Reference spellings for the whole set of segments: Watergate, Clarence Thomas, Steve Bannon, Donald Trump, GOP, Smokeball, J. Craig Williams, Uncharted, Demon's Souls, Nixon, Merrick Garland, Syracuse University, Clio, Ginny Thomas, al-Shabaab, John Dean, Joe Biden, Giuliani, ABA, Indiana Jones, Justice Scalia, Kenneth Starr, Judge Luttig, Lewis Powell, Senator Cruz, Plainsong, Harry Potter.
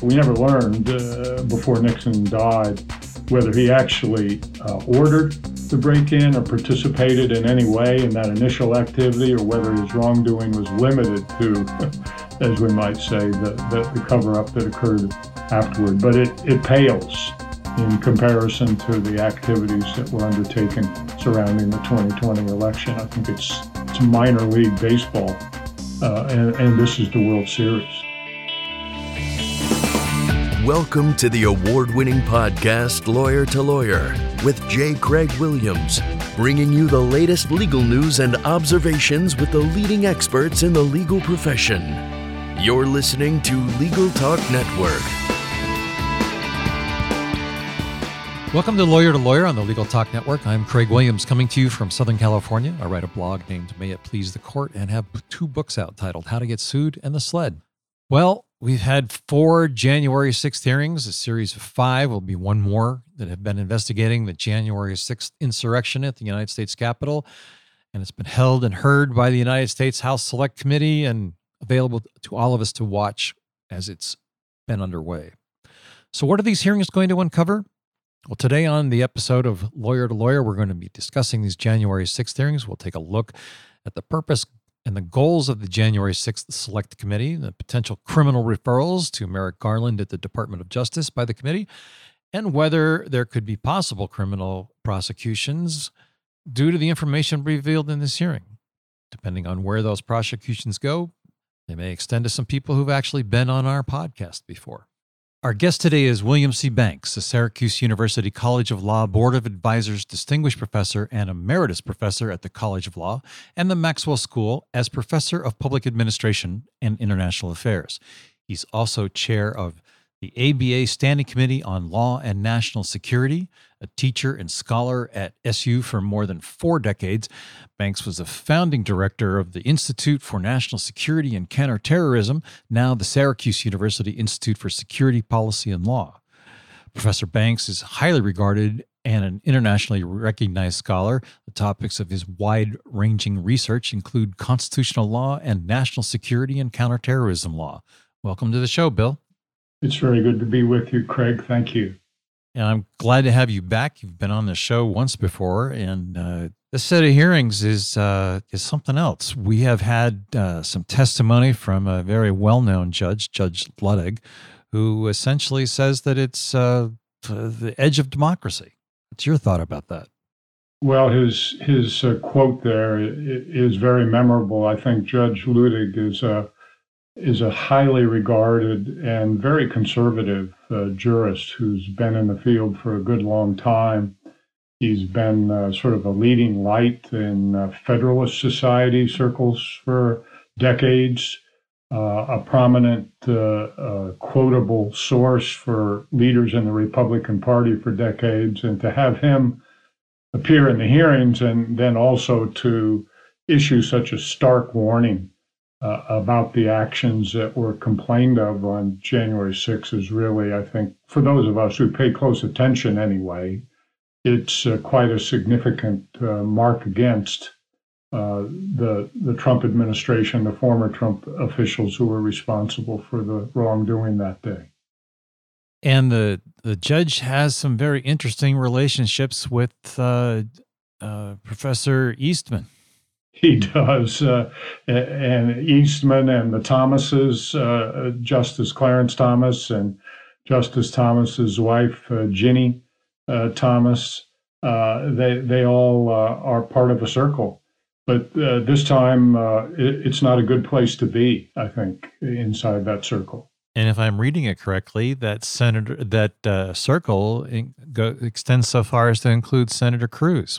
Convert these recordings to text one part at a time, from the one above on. We never learned before Nixon died whether he actually ordered the break-in or participated in any way in that initial activity, or whether his wrongdoing was limited to, as we might say, the cover-up that occurred afterward. But it pales in comparison to the activities that were undertaken surrounding the 2020 election. I think it's minor league baseball, and this is the World Series. Welcome to the award-winning podcast, Lawyer to Lawyer, with J. Craig Williams, bringing you the latest legal news and observations with the leading experts in the legal profession. You're listening to Legal Talk Network. Welcome to Lawyer on the Legal Talk Network. I'm Craig Williams, coming to you from Southern California. I write a blog named May It Please the Court and have two books out titled How to Get Sued and The Sled. Well, we've had four January 6th hearings, a series of five, will be one more, that have been investigating the January 6th insurrection at the United States Capitol. And it's been held and heard by the United States House Select Committee and available to all of us to watch as it's been underway. So what are these hearings going to uncover? Well, today on the episode of Lawyer to Lawyer, we're going to be discussing these January 6th hearings. We'll take a look at the purpose and the goals of the January 6th Select Committee, the potential criminal referrals to Merrick Garland at the Department of Justice by the committee, and whether there could be possible criminal prosecutions due to the information revealed in this hearing. Depending on where those prosecutions go, they may extend to some people who've actually been on our podcast before. Our guest today is William C. Banks, a Syracuse University College of Law Board of Advisors Distinguished Professor and Emeritus Professor at the College of Law and the Maxwell School as Professor of Public Administration and International Affairs. He's also chair of the ABA Standing Committee on Law and National Security, a teacher and scholar at SU for more than 4 decades. Banks was a founding director of the Institute for National Security and Counterterrorism, now the Syracuse University Institute for Security Policy and Law. Professor Banks is highly regarded and an internationally recognized scholar. The topics of his wide-ranging research include constitutional law and national security and counterterrorism law. Welcome to the show, Bill. It's very good to be with you, Craig. Thank you. And I'm glad to have you back. You've been on the show once before, and this set of hearings is something else. We have had some testimony from a very well-known judge, Judge Luttig, who essentially says that it's the edge of democracy. What's your thought about that? Well, his quote there is very memorable. I think Judge Luttig is a highly regarded and very conservative jurist who's been in the field for a good long time. He's been sort of a leading light in Federalist Society circles for decades, a prominent quotable source for leaders in the Republican Party for decades. And to have him appear in the hearings and then also to issue such a stark warning about the actions that were complained of on January 6th is really, I think, for those of us who pay close attention anyway, it's quite a significant mark against the Trump administration, the former Trump officials who were responsible for the wrongdoing that day. And the judge has some very interesting relationships with Professor Eastman. He does, and Eastman and the Thomases, Justice Clarence Thomas and Justice Thomas's wife, Ginny Thomas, they all are part of a circle. But this time, it's not a good place to be, I think, inside that circle. And if I'm reading it correctly, that circle extends so far as to include Senator Cruz.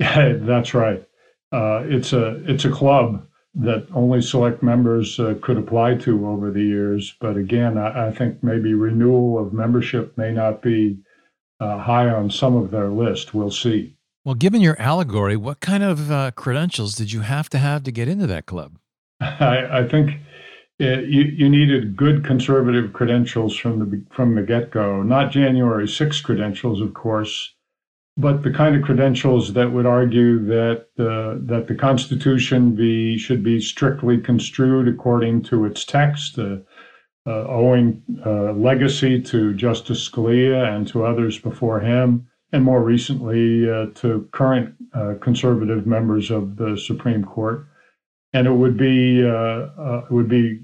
That's right. It's a club that only select members could apply to over the years. But again, I think maybe renewal of membership may not be high on some of their list. We'll see. Well, given your allegory, what kind of credentials did you have to get into that club? I think you needed good conservative credentials from the get-go. Not January 6th credentials, of course, but the kind of credentials that would argue that the Constitution should be strictly construed according to its text, owing legacy to Justice Scalia and to others before him, and more recently to current conservative members of the Supreme Court. And it would be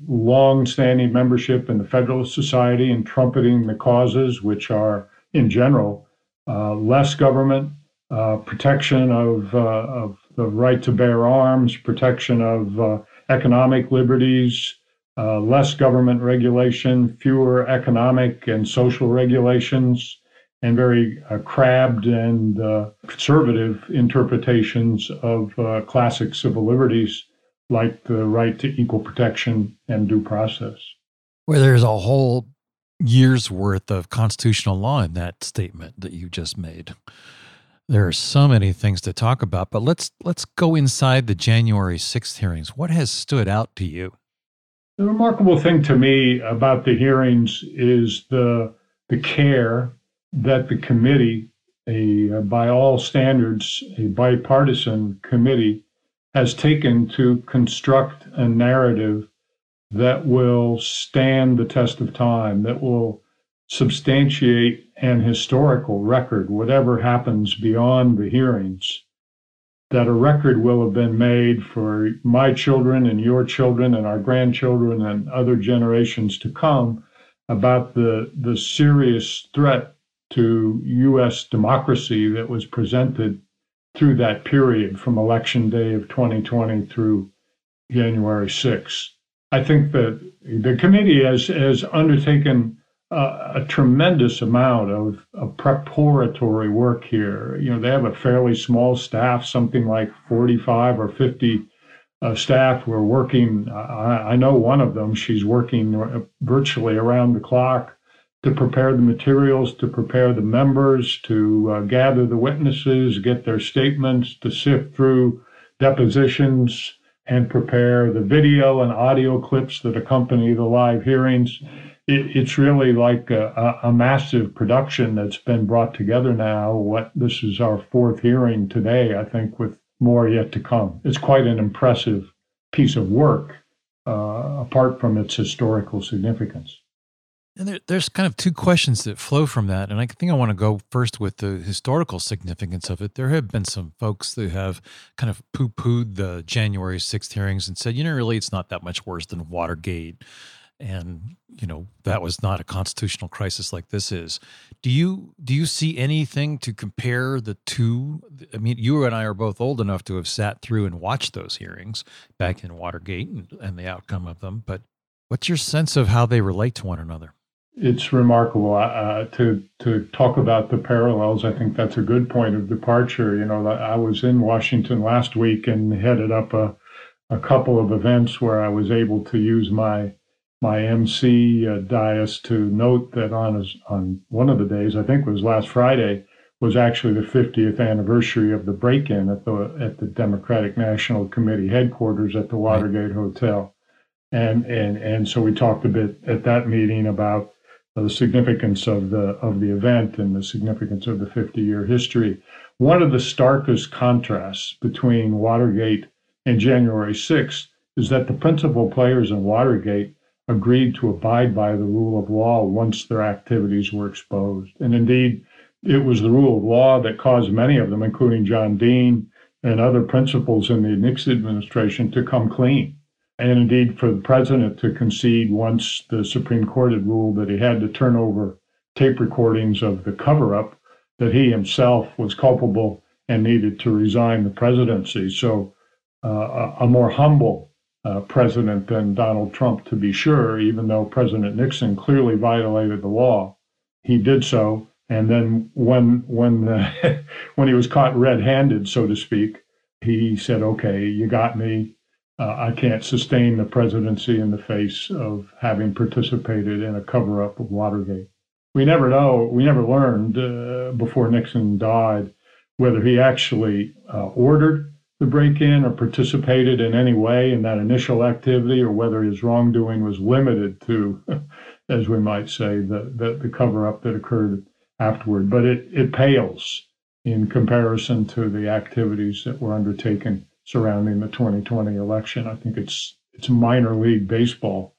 long-standing membership in the Federalist Society and trumpeting the causes, which are, in general, less government, protection of the right to bear arms, protection of economic liberties, less government regulation, fewer economic and social regulations, and very crabbed and conservative interpretations of classic civil liberties, like the right to equal protection and due process. Well, there's a whole year's worth of constitutional law in that statement that you just made. There are so many things to talk about, but let's go inside the January 6th hearings. What has stood out to you? The remarkable thing to me about the hearings is the care that the committee, by all standards, a bipartisan committee, has taken to construct a narrative that will stand the test of time, that will substantiate an historical record, whatever happens beyond the hearings, that a record will have been made for my children and your children and our grandchildren and other generations to come about the serious threat to U.S. democracy that was presented through that period from Election Day of 2020 through January 6th. I think that the committee has undertaken a tremendous amount of preparatory work here. You know, they have a fairly small staff, something like 45 or 50 staff who are working. I know one of them, she's working virtually around the clock to prepare the materials, to prepare the members, to gather the witnesses, get their statements, to sift through depositions, and prepare the video and audio clips that accompany the live hearings. It's really like a massive production that's been brought together now. This is our fourth hearing today, I think, with more yet to come. It's quite an impressive piece of work, apart from its historical significance. And there's kind of two questions that flow from that, and I think I want to go first with the historical significance of it. There have been some folks that have kind of poo-pooed the January 6th hearings and said, really, it's not that much worse than Watergate, and, that was not a constitutional crisis like this is. Do you see anything to compare the two? I mean, you and I are both old enough to have sat through and watched those hearings back in Watergate and the outcome of them, but what's your sense of how they relate to one another? It's remarkable to talk about the parallels. I think that's a good point of departure. I was in Washington last week and headed up a couple of events where I was able to use my MC dais to note that on one of the days, I think it was last Friday, was actually the 50th anniversary of the break-in at the Democratic National Committee headquarters at the Watergate Hotel, and so we talked a bit at that meeting about the significance of the event and the significance of the 50-year history. One of the starkest contrasts between Watergate and January 6th is that the principal players in Watergate agreed to abide by the rule of law once their activities were exposed. And indeed, it was the rule of law that caused many of them, including John Dean and other principals in the Nixon administration, to come clean. And indeed, for the president to concede once the Supreme Court had ruled that he had to turn over tape recordings of the cover-up, that he himself was culpable and needed to resign the presidency. So a more humble president than Donald Trump, to be sure, even though President Nixon clearly violated the law, he did so. And then when when he was caught red-handed, so to speak, he said, okay, you got me. I can't sustain the presidency in the face of having participated in a cover-up of Watergate. We never know, we never learned before Nixon died whether he actually ordered the break-in or participated in any way in that initial activity, or whether his wrongdoing was limited to, as we might say, the cover-up that occurred afterward. But it pales in comparison to the activities that were undertaken surrounding the 2020 election. I think it's minor league baseball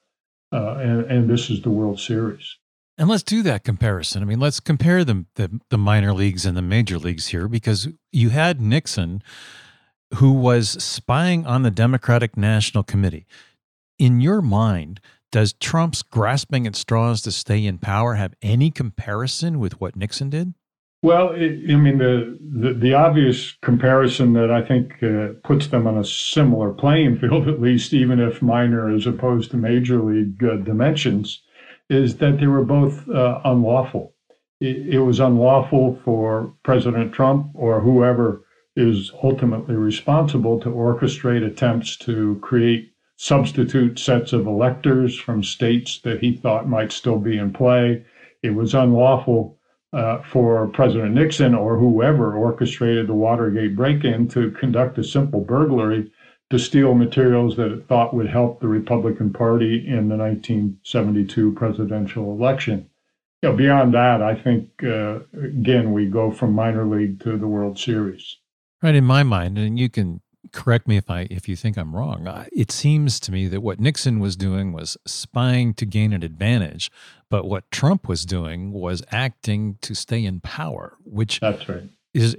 and this is the World Series. And let's do that comparison. I mean, let's compare the minor leagues and the major leagues here, because you had Nixon, who was spying on the Democratic National Committee. In your mind, does Trump's grasping at straws to stay in power have any comparison with what Nixon did? Well, the obvious comparison that I think puts them on a similar playing field, at least, even if minor as opposed to major league dimensions, is that they were both unlawful. It was unlawful for President Trump or whoever is ultimately responsible to orchestrate attempts to create substitute sets of electors from states that he thought might still be in play. It was unlawful for President Nixon or whoever orchestrated the Watergate break-in to conduct a simple burglary to steal materials that it thought would help the Republican Party in the 1972 presidential election. You know, beyond that, I think, again, we go from minor league to the World Series. Right, in my mind, and you can correct me if you think I'm wrong, it seems to me that what Nixon was doing was spying to gain an advantage. But what Trump was doing was acting to stay in power, which that's right. is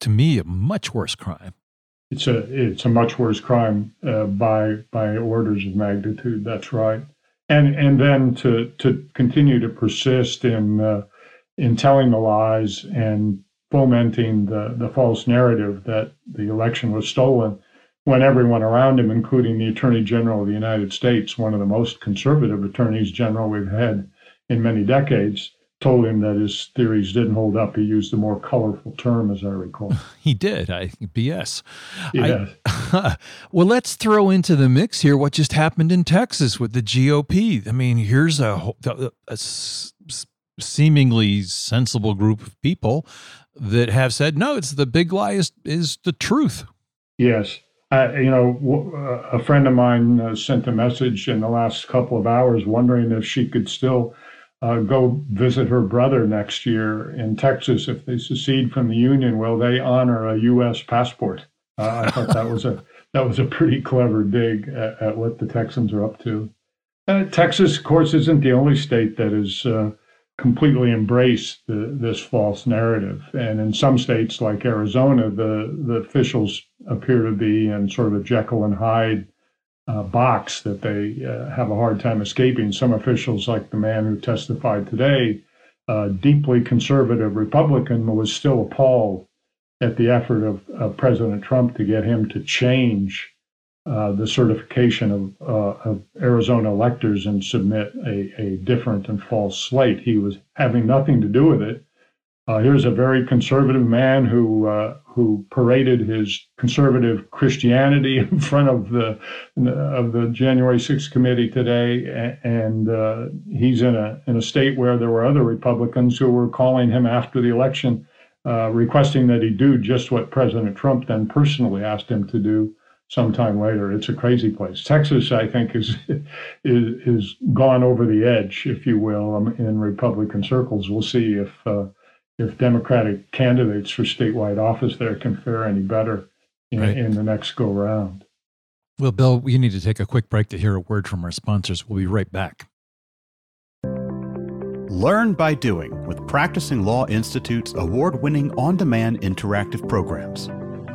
to me a much worse crime. It's a much worse crime by orders of magnitude. That's right. And then to continue to persist in telling the lies and fomenting the false narrative that the election was stolen, when everyone around him, including the Attorney General of the United States, one of the most conservative attorneys general we've had in many decades, told him that his theories didn't hold up. He used a more colorful term, as I recall. He did. BS. Yes. Well, let's throw into the mix here what just happened in Texas with the GOP. I mean, here's a seemingly sensible group of people that have said, no, it's the big lie is the truth. Yes. A friend of mine sent a message in the last couple of hours wondering if she could still go visit her brother next year in Texas. If they secede from the union, will they honor a U.S. passport? I thought that was a pretty clever dig at what the Texans are up to. Texas, of course, isn't the only state that has completely embraced this false narrative. And in some states like Arizona, the officials appear to be in sort of a Jekyll and Hyde box that they have a hard time escaping. Some officials, like the man who testified today, a deeply conservative Republican, was still appalled at the effort of President Trump to get him to change the certification of Arizona electors and submit a different and false slate. He was having nothing to do with it. Here's a very conservative man who paraded his conservative Christianity in front of the January 6th committee today, and he's in a state where there were other Republicans who were calling him after the election, requesting that he do just what President Trump then personally asked him to do sometime later. It's a crazy place. Texas, I think, is gone over the edge, if you will, in Republican circles. We'll see if Democratic candidates for statewide office there can fare any better in the next go round. Well, Bill, we need to take a quick break to hear a word from our sponsors. We'll be right back. Learn by doing with Practicing Law Institute's award-winning on-demand interactive programs.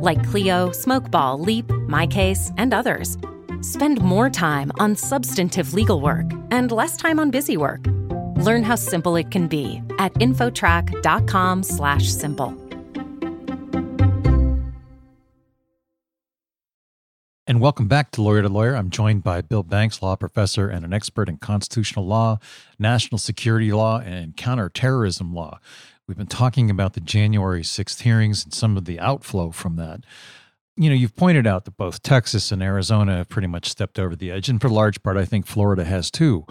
like Clio, Smokeball, Leap, My Case, and others. Spend more time on substantive legal work and less time on busy work. Learn how simple it can be at infotrack.com/simple. And welcome back to Lawyer to Lawyer. I'm joined by Bill Banks, law professor and an expert in constitutional law, national security law, and counterterrorism law. We've been talking about the January 6th hearings and some of the outflow from that. You know, you've pointed out that both Texas and Arizona have pretty much stepped over the edge, and for a large part, I think Florida has too.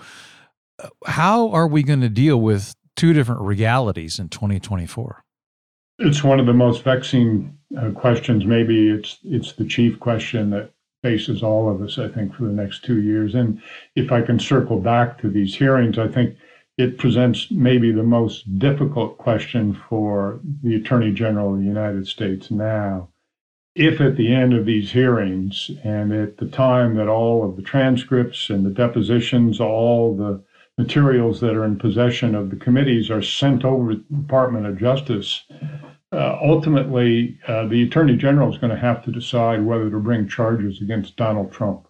How are we going to deal with two different realities in 2024? It's one of the most vexing questions. Maybe it's the chief question that faces all of us, I think, for the next 2 years. And if I can circle back to these hearings, I think it presents maybe the most difficult question for the Attorney General of the United States now. If at the end of these hearings and at the time that all of the transcripts and the depositions, all the materials that are in possession of the committees are sent over to the Department of Justice, Ultimately, the Attorney General is going to have to decide whether to bring charges against Donald Trump.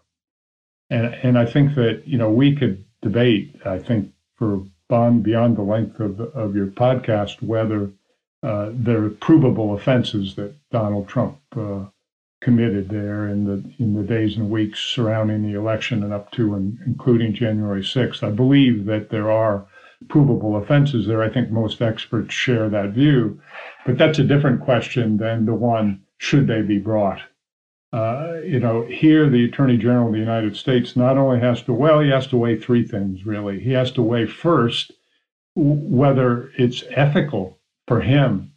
And I think that, you know, we could debate, I think, for beyond the length of your podcast, whether there are provable offenses that Donald Trump committed there in the days and weeks surrounding the election and up to and including January 6th. I believe that there are provable offenses there. I think most experts share that view, but that's a different question than the one, should they be brought? Here the Attorney General of the United States not only has to, he has to weigh three things, really. He has to weigh first whether it's ethical for him,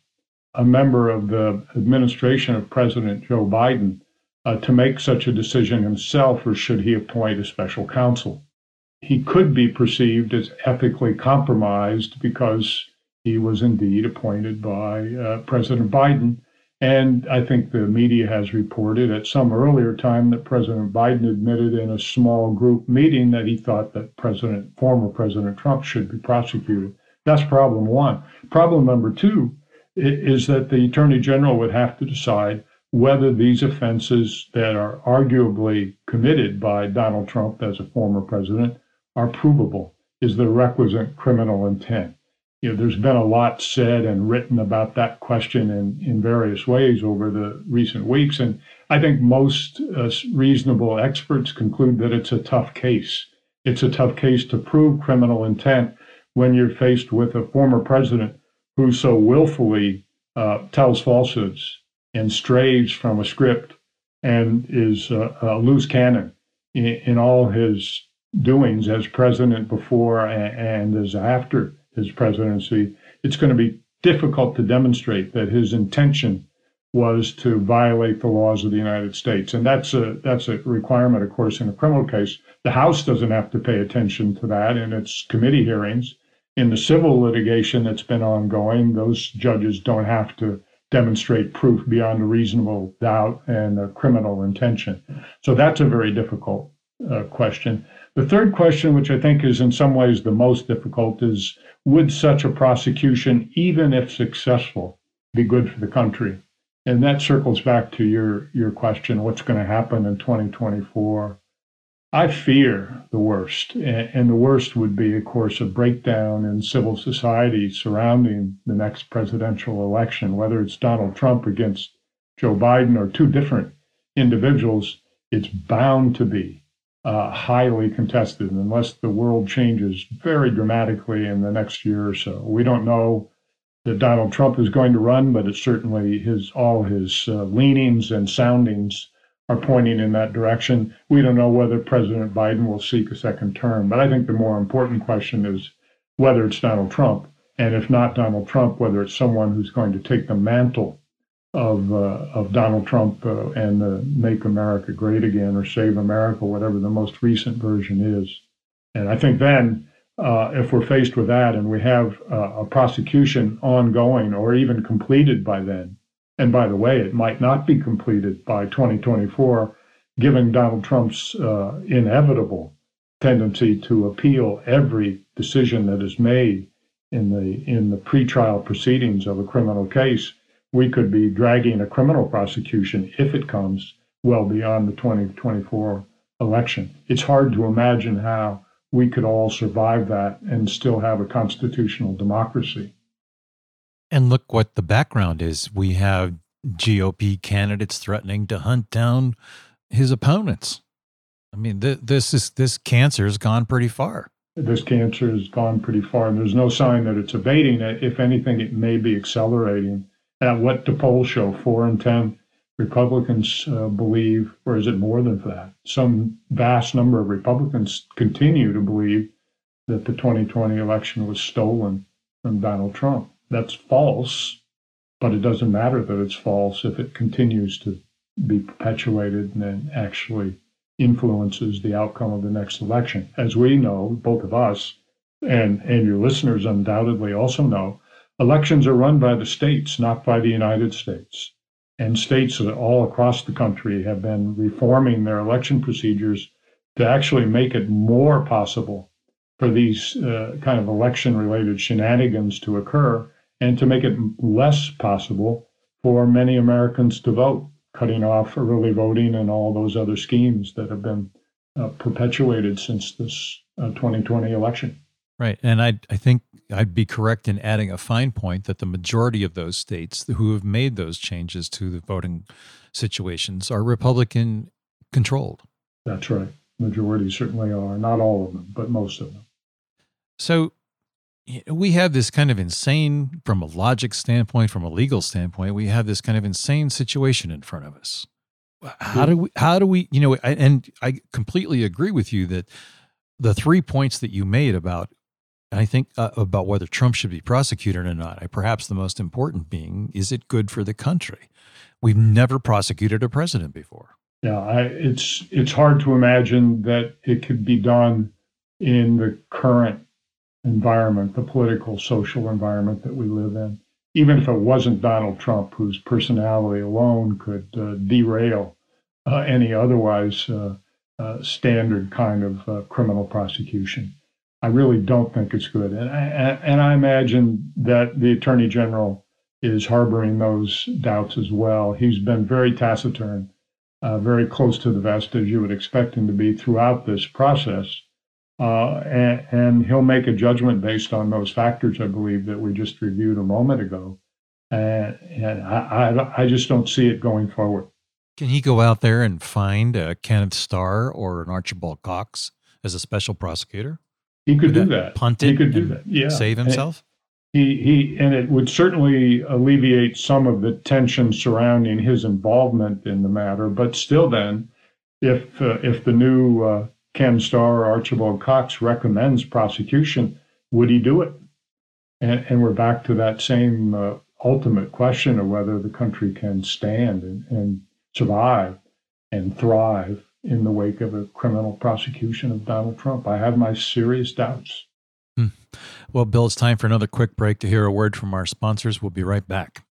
a member of the administration of President Joe Biden, to make such a decision himself, or should he appoint a special counsel? He could be perceived as ethically compromised because he was indeed appointed by President Biden. And I think the media has reported at some earlier time that President Biden admitted in a small group meeting that he thought that former President Trump should be prosecuted. That's problem one. Problem number two is that the Attorney General would have to decide whether these offenses that are arguably committed by Donald Trump as a former president are provable. Is the requisite criminal intent? You know, there's been a lot said and written about that question in various ways over the recent weeks, and I think most reasonable experts conclude that it's a tough case. It's a tough case to prove criminal intent when you're faced with a former president who so willfully tells falsehoods and strays from a script and is a loose cannon in all his doings as president before and as after his presidency. It's going to be difficult to demonstrate that his intention was to violate the laws of the United States. And that's a requirement, of course, in a criminal case. The House doesn't have to pay attention to that in its committee hearings. In the civil litigation that's been ongoing, those judges don't have to demonstrate proof beyond a reasonable doubt and a criminal intention. So that's a very difficult question. The third question, which I think is in some ways the most difficult, is would such a prosecution, even if successful, be good for the country? And that circles back to your question, what's going to happen in 2024? I fear the worst, and the worst would be, of course, a breakdown in civil society surrounding the next presidential election, whether it's Donald Trump against Joe Biden or two different individuals. It's bound to be highly contested unless the world changes very dramatically in the next year or so. We don't know that Donald Trump is going to run, but it's certainly all his leanings and soundings are pointing in that direction. We don't know whether President Biden will seek a second term, but I think the more important question is whether it's Donald Trump, and if not Donald Trump, whether it's someone who's going to take the mantle of Donald Trump and Make America Great Again or Save America, whatever the most recent version is. And I think then, if we're faced with that and we have a prosecution ongoing or even completed by then, and by the way, it might not be completed by 2024, given Donald Trump's inevitable tendency to appeal every decision that is made in the pretrial proceedings of a criminal case. we could be dragging a criminal prosecution if it comes well beyond the 2024 election. It's hard to imagine how we could all survive that and still have a constitutional democracy. And look what the background is. We have GOP candidates threatening to hunt down his opponents. I mean, this cancer has gone pretty far. This cancer has gone pretty far, and there's no sign that it's abating. If anything, it may be accelerating. And what the polls show, 4 in 10 Republicans believe, or is it more than that? Some vast number of Republicans continue to believe that the 2020 election was stolen from Donald Trump. That's false, but it doesn't matter that it's false if it continues to be perpetuated and then actually influences the outcome of the next election. As we know, both of us and your listeners undoubtedly also know, elections are run by the states, not by the United States. And states all across the country have been reforming their election procedures to actually make it more possible for these kind of election-related shenanigans to occur and to make it less possible for many Americans to vote, cutting off early voting and all those other schemes that have been perpetuated since this 2020 election. Right. And I think I'd be correct in adding a fine point that the majority of those states who have made those changes to the voting situations are Republican controlled. That's right. Majority certainly are. Not all of them, but most of them. So we have this kind of insane, from a logic standpoint, from a legal standpoint, we have this kind of insane situation in front of us. How do we, you know, and I completely agree with you that the 3 points that you made about, I think, about whether Trump should be prosecuted or not, perhaps the most important being, is it good for the country? We've never prosecuted a president before. Yeah, it's hard to imagine that it could be done in the current environment, the political, social environment that we live in, even if it wasn't Donald Trump, whose personality alone could derail any otherwise standard kind of criminal prosecution. I really don't think it's good. And I imagine that the Attorney General is harboring those doubts as well. He's been very taciturn, very close to the vest, as you would expect him to be throughout this process. And he'll make a judgment based on those factors, I believe, that we just reviewed a moment ago. And I just don't see it going forward. Can he go out there and find a Kenneth Starr or an Archibald Cox as a special prosecutor? He could do that. Punt it. He could do that. Yeah. Save himself. And it would certainly alleviate some of the tension surrounding his involvement in the matter. But still, then, if the new Ken Starr or Archibald Cox recommends prosecution, would he do it? And we're back to that same ultimate question of whether the country can stand and survive and thrive in the wake of a criminal prosecution of Donald Trump. I have my serious doubts. Well, Bill, it's time for another quick break to hear a word from our sponsors. We'll be right back.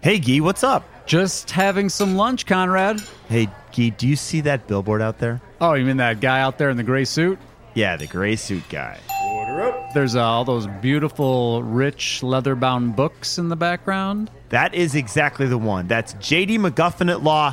Hey, Guy, what's up? Just having some lunch, Conrad. Hey, Guy, do you see that billboard out there? Oh, you mean that guy out there in the gray suit? Yeah, the gray suit guy. Order up. There's all those beautiful, rich, leather-bound books in the background. That is exactly the one. That's J.D. McGuffin at law.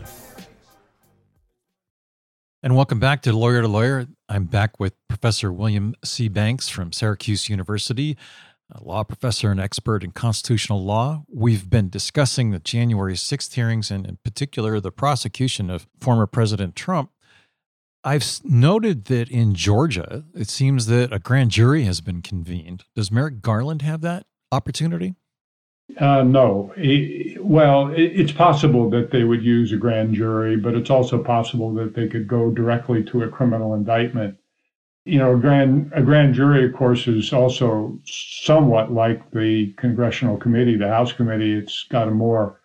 And welcome back to Lawyer to Lawyer. I'm back with Professor William C. Banks from Syracuse University, a law professor and expert in constitutional law. We've been discussing the January 6th hearings and in particular the prosecution of former President Trump. I've noted that in Georgia, it seems that a grand jury has been convened. Does Merrick Garland have that opportunity? No. It's possible that they would use a grand jury, but it's also possible that they could go directly to a criminal indictment. You know, a grand jury, of course, is also somewhat like the Congressional Committee, the House Committee. It's got a more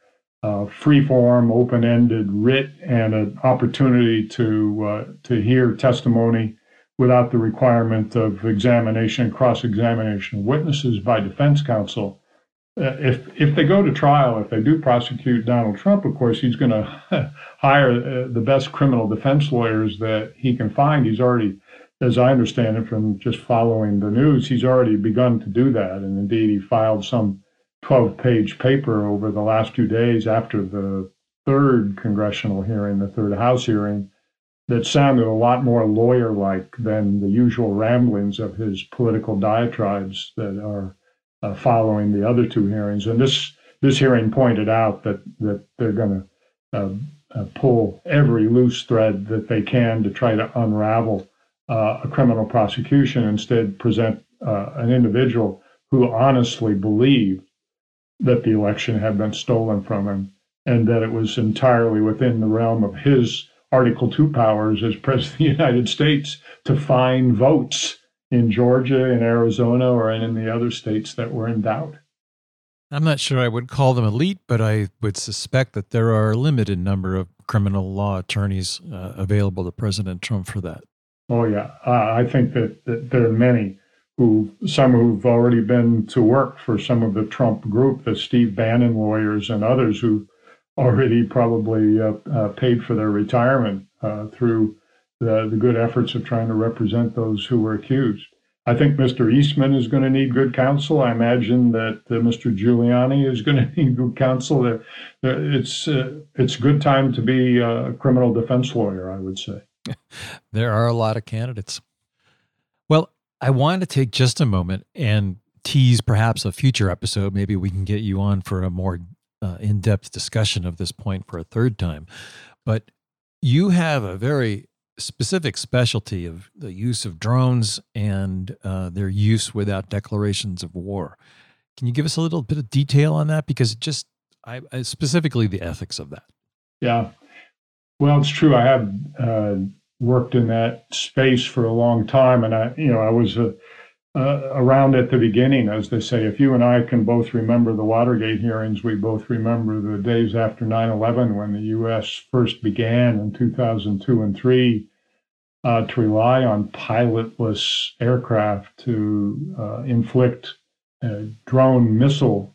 free-form, open-ended writ and an opportunity to hear testimony without the requirement of examination, cross-examination of witnesses by defense counsel. If they go to trial, if they do prosecute Donald Trump, of course, he's going to hire the best criminal defense lawyers that he can find. He's already, as I understand it from just following the news, he's already begun to do that. And indeed, he filed some 12-page paper over the last few days after the third congressional hearing, the third House hearing, that sounded a lot more lawyer-like than the usual ramblings of his political diatribes that are following the other two hearings. And this hearing pointed out that they're going to pull every loose thread that they can to try to unravel a criminal prosecution, instead present an individual who honestly believed that the election had been stolen from him and that it was entirely within the realm of his Article II powers as President of the United States to find votes in Georgia, in Arizona, or in the other states that were in doubt. I'm not sure I would call them elite, but I would suspect that there are a limited number of criminal law attorneys available to President Trump for that. Oh, yeah. I think that there are many, who've already been to work for some of the Trump group, the Steve Bannon lawyers and others who already probably paid for their retirement through the good efforts of trying to represent those who were accused. I think Mr. Eastman is going to need good counsel. I imagine that Mr. Giuliani is going to need good counsel. It's a good time to be a criminal defense lawyer, I would say. There are a lot of candidates. Well, I want to take just a moment and tease perhaps a future episode. Maybe we can get you on for a more in-depth discussion of this point for a third time. But you have a very specific specialty of the use of drones and their use without declarations of war. Can you give us a little bit of detail on that? Because specifically the ethics of that. Yeah. Well, it's true. I have worked in that space for a long time. And I was around at the beginning, as they say. If you and I can both remember the Watergate hearings, we both remember the days after 9/11 when the U.S. first began in 2002 and 3 to rely on pilotless aircraft to inflict drone missile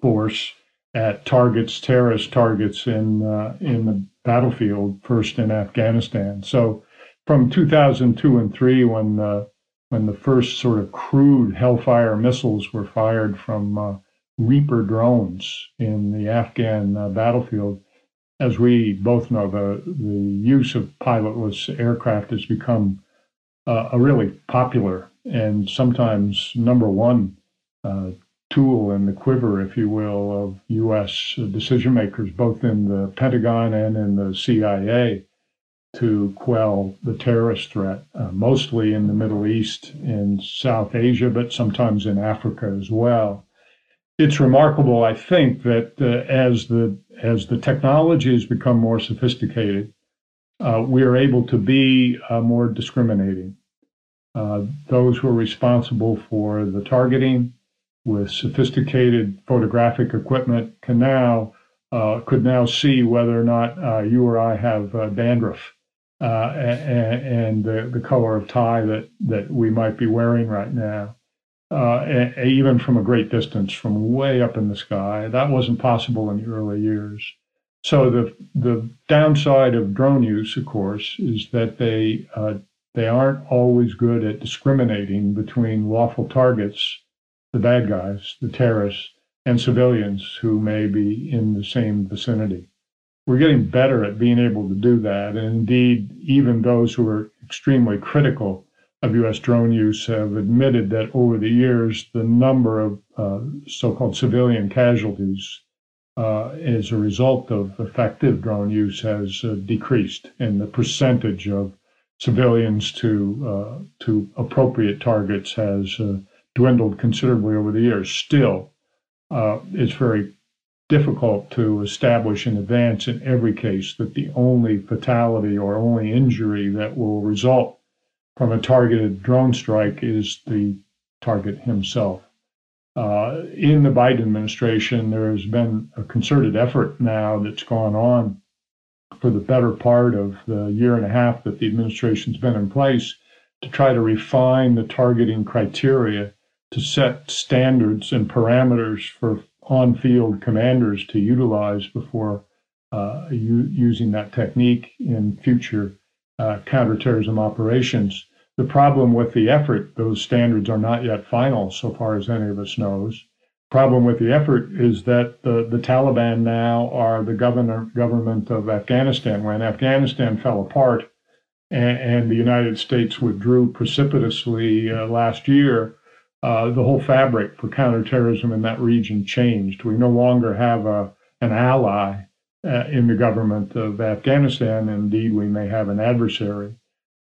force at terrorist targets in the battlefield, first in Afghanistan. So from 2002 and 3, when the first sort of crude Hellfire missiles were fired from Reaper drones in the Afghan battlefield, as we both know, the use of pilotless aircraft has become a really popular and sometimes number one tool in the quiver, if you will, of U.S. decision makers, both in the Pentagon and in the CIA, to quell the terrorist threat, mostly in the Middle East, in South Asia, but sometimes in Africa as well. It's remarkable, I think, that as the technology has become more sophisticated, we are able to be more discriminating. Those who are responsible for the targeting with sophisticated photographic equipment could now see whether or not you or I have dandruff and the color of tie that we might be wearing right now, even from a great distance, from way up in the sky. That wasn't possible in the early years. So the downside of drone use, of course, is that they aren't always good at discriminating between lawful targets, the bad guys, the terrorists, and civilians who may be in the same vicinity. We're getting better at being able to do that. And indeed, even those who are extremely critical of U.S. drone use have admitted that over the years, the number of so-called civilian casualties as a result of effective drone use has decreased, and the percentage of civilians to appropriate targets has dwindled considerably over the years. Still, it's very difficult to establish in advance in every case that the only fatality or only injury that will result from a targeted drone strike is the target himself. in the Biden administration, there has been a concerted effort now that's gone on for the better part of the year and a half that the administration's been in place to try to refine the targeting criteria to set standards and parameters for on-field commanders to utilize before using that technique in future counterterrorism operations. The problem with the effort, those standards are not yet final, so far as any of us knows. Problem with the effort is that the Taliban now are the government of Afghanistan. When Afghanistan fell apart and the United States withdrew precipitously last year, the whole fabric for counterterrorism in that region changed. We no longer have an ally in the government of Afghanistan. Indeed, we may have an adversary.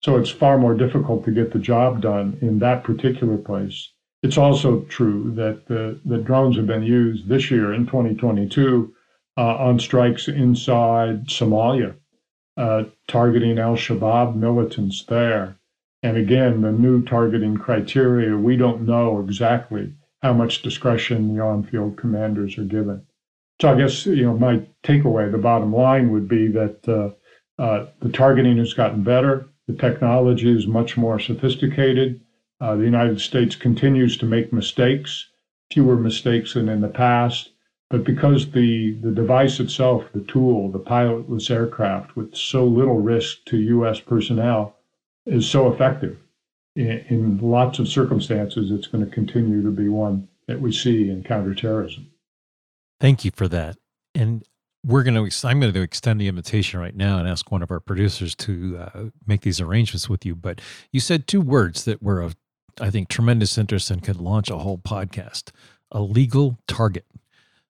So it's far more difficult to get the job done in that particular place. It's also true that the drones have been used this year in 2022 on strikes inside Somalia, targeting al-Shabaab militants there. And again, the new targeting criteria, we don't know exactly how much discretion the on-field commanders are given. So I guess, my takeaway, the bottom line would be that the targeting has gotten better. The technology is much more sophisticated. The United States continues to make mistakes, fewer mistakes than in the past. But because the device itself, the tool, the pilotless aircraft with so little risk to U.S. personnel is so effective in lots of circumstances, it's going to continue to be one that we see in counterterrorism. Thank you for that. And I'm going to extend the invitation right now and ask one of our producers to make these arrangements with you. But you said two words that were of, I think, tremendous interest and could launch a whole podcast: a legal target.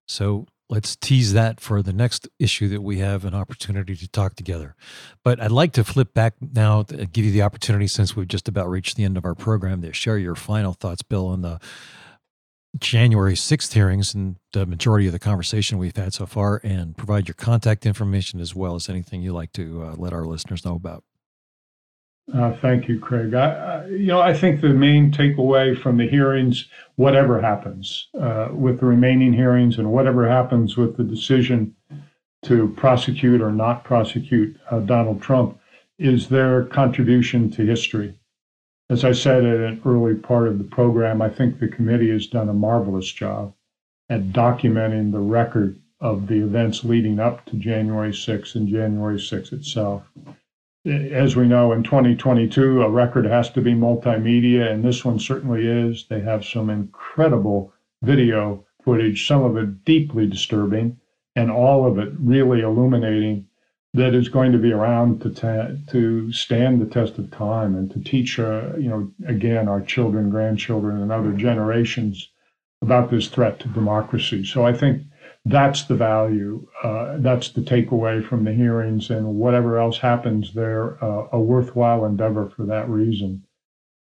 So let's tease that for the next issue that we have an opportunity to talk together. But I'd like to flip back now and give you the opportunity, since we've just about reached the end of our program, to share your final thoughts, Bill, on the January 6th hearings and the majority of the conversation we've had so far, and provide your contact information as well as anything you like to let our listeners know about. Thank you, Craig. I think the main takeaway from the hearings, whatever happens with the remaining hearings and whatever happens with the decision to prosecute or not prosecute Donald Trump, is their contribution to history. As I said at an early part of the program, I think the committee has done a marvelous job at documenting the record of the events leading up to January 6th and January 6th itself. As we know, in 2022, a record has to be multimedia, and this one certainly is. They have some incredible video footage, some of it deeply disturbing, and all of it really illuminating, that is going to be around to stand the test of time and to teach, again, our children, grandchildren, and other generations about this threat to democracy. So I think that's the value, that's the takeaway from the hearings, and whatever else happens, they're a worthwhile endeavor for that reason.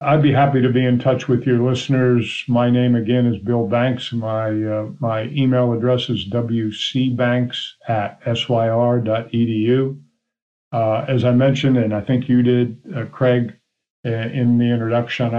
I'd be happy to be in touch with your listeners. My name, again, is Bill Banks. My email address is wcbanks@syr.edu. As I mentioned, and I think you did, Craig, in the introduction,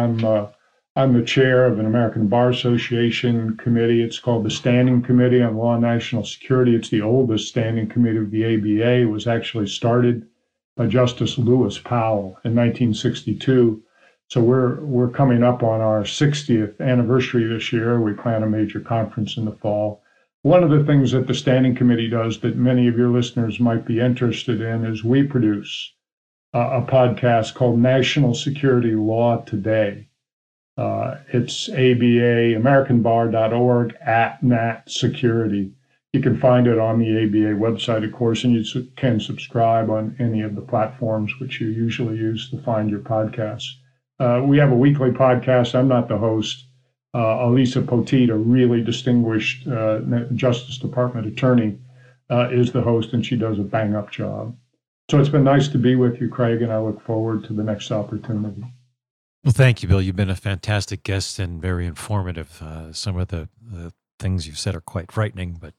I'm the chair of an American Bar Association committee. It's called the Standing Committee on Law and National Security. It's the oldest standing committee of the ABA. It was actually started by Justice Lewis Powell in 1962. So we're coming up on our 60th anniversary this year. We plan a major conference in the fall. One of the things that the Standing Committee does that many of your listeners might be interested in is we produce a podcast called National Security Law Today. It's ABA, AmericanBar.org @NatSecurity. You can find it on the ABA website, of course, and you can subscribe on any of the platforms which you usually use to find your podcasts. We have a weekly podcast. I'm not the host. Alisa Poteet, a really distinguished Justice Department attorney, is the host, and she does a bang-up job. So it's been nice to be with you, Craig, and I look forward to the next opportunity. Well, thank you, Bill. You've been a fantastic guest and very informative. Some of the things you've said are quite frightening, but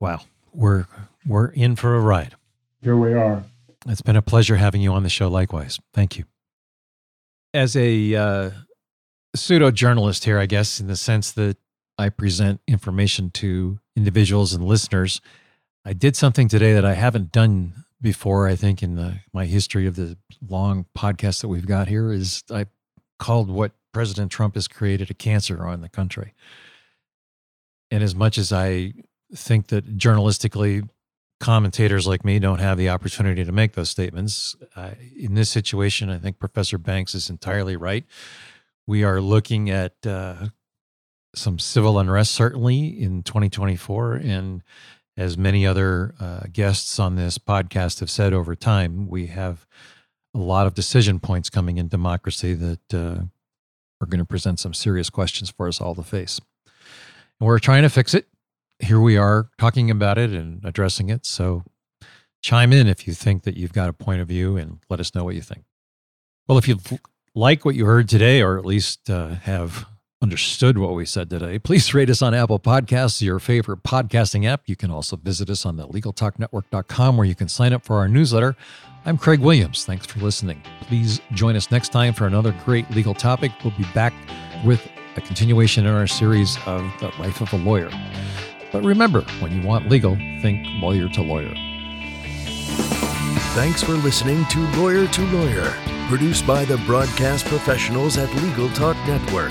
wow, we're in for a ride. Here we are. It's been a pleasure having you on the show likewise. Thank you. As a pseudo-journalist here, I guess, in the sense that I present information to individuals and listeners. I did something today that I haven't done before, I think, in my history of the long podcast that we've got here, is I called what President Trump has created a cancer on the country. And as much as I think that journalistically commentators like me don't have the opportunity to make those statements, in this situation, I think Professor Banks is entirely right. We are looking at some civil unrest, certainly, in 2024. And as many other guests on this podcast have said over time, we have a lot of decision points coming in democracy that are going to present some serious questions for us all to face. And we're trying to fix it. Here we are talking about it and addressing it. So chime in if you think that you've got a point of view and let us know what you think. Well, if you like what you heard today, or at least have understood what we said today, please rate us on Apple Podcasts, your favorite podcasting app. You can also visit us on the LegalTalkNetwork.com, where you can sign up for our newsletter. I'm Craig Williams. Thanks for listening. Please join us next time for another great legal topic. We'll be back with a continuation in our series of The Life of a Lawyer. But remember, when you want legal, think lawyer to lawyer. Thanks for listening to Lawyer to Lawyer, produced by the broadcast professionals at Legal Talk Network.